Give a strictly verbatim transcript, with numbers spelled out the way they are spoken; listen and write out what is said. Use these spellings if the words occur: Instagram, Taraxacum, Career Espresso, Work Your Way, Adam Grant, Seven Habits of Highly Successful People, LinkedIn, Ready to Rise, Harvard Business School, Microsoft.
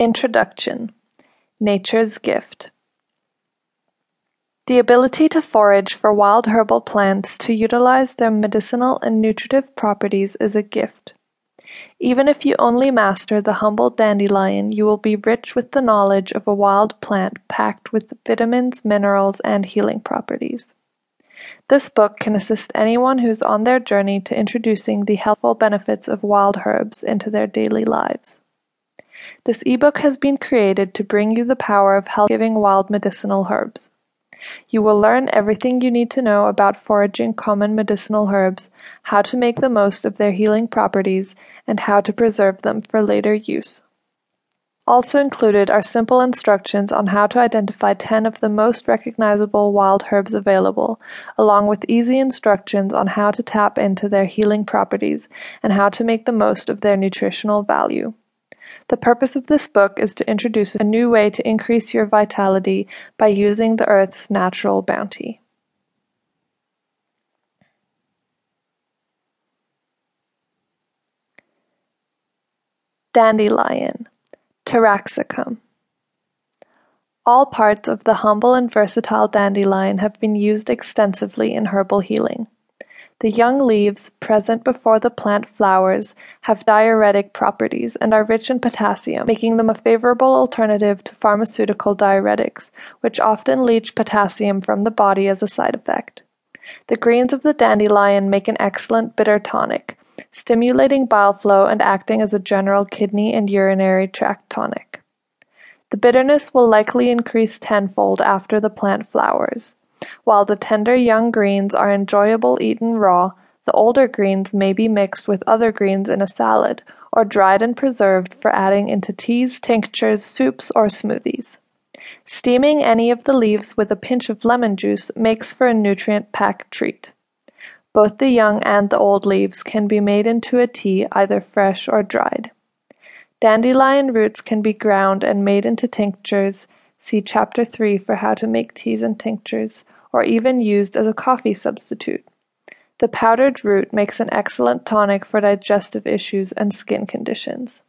Introduction. Nature's Gift. The ability to forage for wild herbal plants to utilize their medicinal and nutritive properties is a gift. Even if you only master the humble dandelion, you will be rich with the knowledge of a wild plant packed with vitamins, minerals, and healing properties. This book can assist anyone who's on their journey to introducing the healthful benefits of wild herbs into their daily lives. This ebook has been created to bring you the power of health-giving wild medicinal herbs. You will learn everything you need to know about foraging common medicinal herbs, how to make the most of their healing properties, and how to preserve them for later use. Also included are simple instructions on how to identify ten of the most recognizable wild herbs available, along with easy instructions on how to tap into their healing properties and how to make the most of their nutritional value. The purpose of this book is to introduce a new way to increase your vitality by using the Earth's natural bounty. Dandelion, Taraxacum. All parts of the humble and versatile dandelion have been used extensively in herbal healing. The young leaves present before the plant flowers have diuretic properties and are rich in potassium, making them a favorable alternative to pharmaceutical diuretics, which often leach potassium from the body as a side effect. The greens of the dandelion make an excellent bitter tonic, stimulating bile flow and acting as a general kidney and urinary tract tonic. The bitterness will likely increase tenfold after the plant flowers. While the tender young greens are enjoyable eaten raw, the older greens may be mixed with other greens in a salad, or dried and preserved for adding into teas, tinctures, soups, or smoothies. Steaming any of the leaves with a pinch of lemon juice makes for a nutrient-packed treat. Both the young and the old leaves can be made into a tea, either fresh or dried. Dandelion roots can be ground and made into tinctures. See Chapter three for how to make teas and tinctures, or even used as a coffee substitute. The powdered root makes an excellent tonic for digestive issues and skin conditions.